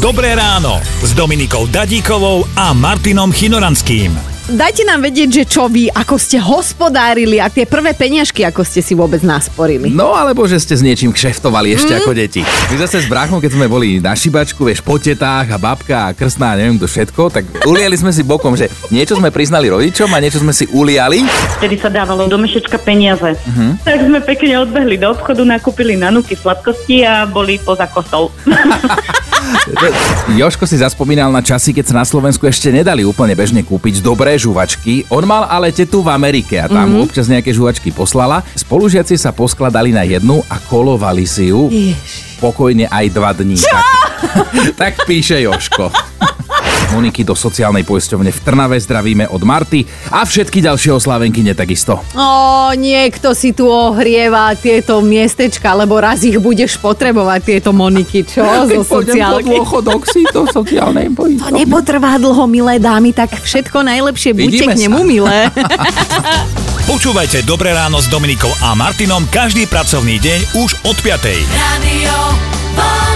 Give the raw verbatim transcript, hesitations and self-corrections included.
Dobré ráno s Dominikou Dadíkovou a Martinom Chynoranským. Dajte nám vedieť, že čo vy, ako ste hospodárili a tie prvé peniažky, ako ste si vôbec nasporili. No alebo že ste s niečím kšeftovali ešte mm. ako deti. My zase s bráchom, keď sme boli na šibačku, vieš, po tetách a babka a krstná, neviem to všetko, tak uliali sme si bokom, že niečo sme priznali rodičom a niečo sme si uliali. Vtedy sa dávalo do mešečka peniaze. Uh-huh. Tak sme pekne odbehli do obchodu, nakúpili nanuky, sladkosti a boli poza kosou. Jožko si zaspomínal na časy, keď sa na Slovensku ešte nedali úplne bežne kúpiť dobré žuvačky. On mal ale tetu v Amerike a tam mm-hmm. občas nejaké žuvačky poslala. Spolužiaci sa poskladali na jednu a kolovali si ju. Ježiš. Pokojne aj dva dní. Tak, tak píše Jožko. Moniky do sociálnej poisťovne v Trnave zdravíme od Marty a všetky ďalšie oslavenkyne takisto. Ó, niekto si tu ohrieva tieto miestečka, lebo raz ich budeš potrebovať, tieto Moniky, čo? Zo sociálky. Pôjdem dôchodok si do sociálnej poisťovne. To nepotrvá dlho, milé dámy, tak všetko najlepšie, buďte k nemu milé. Počúvajte Dobré ráno s Dominikou a Martinom každý pracovný deň už od piatej. Radio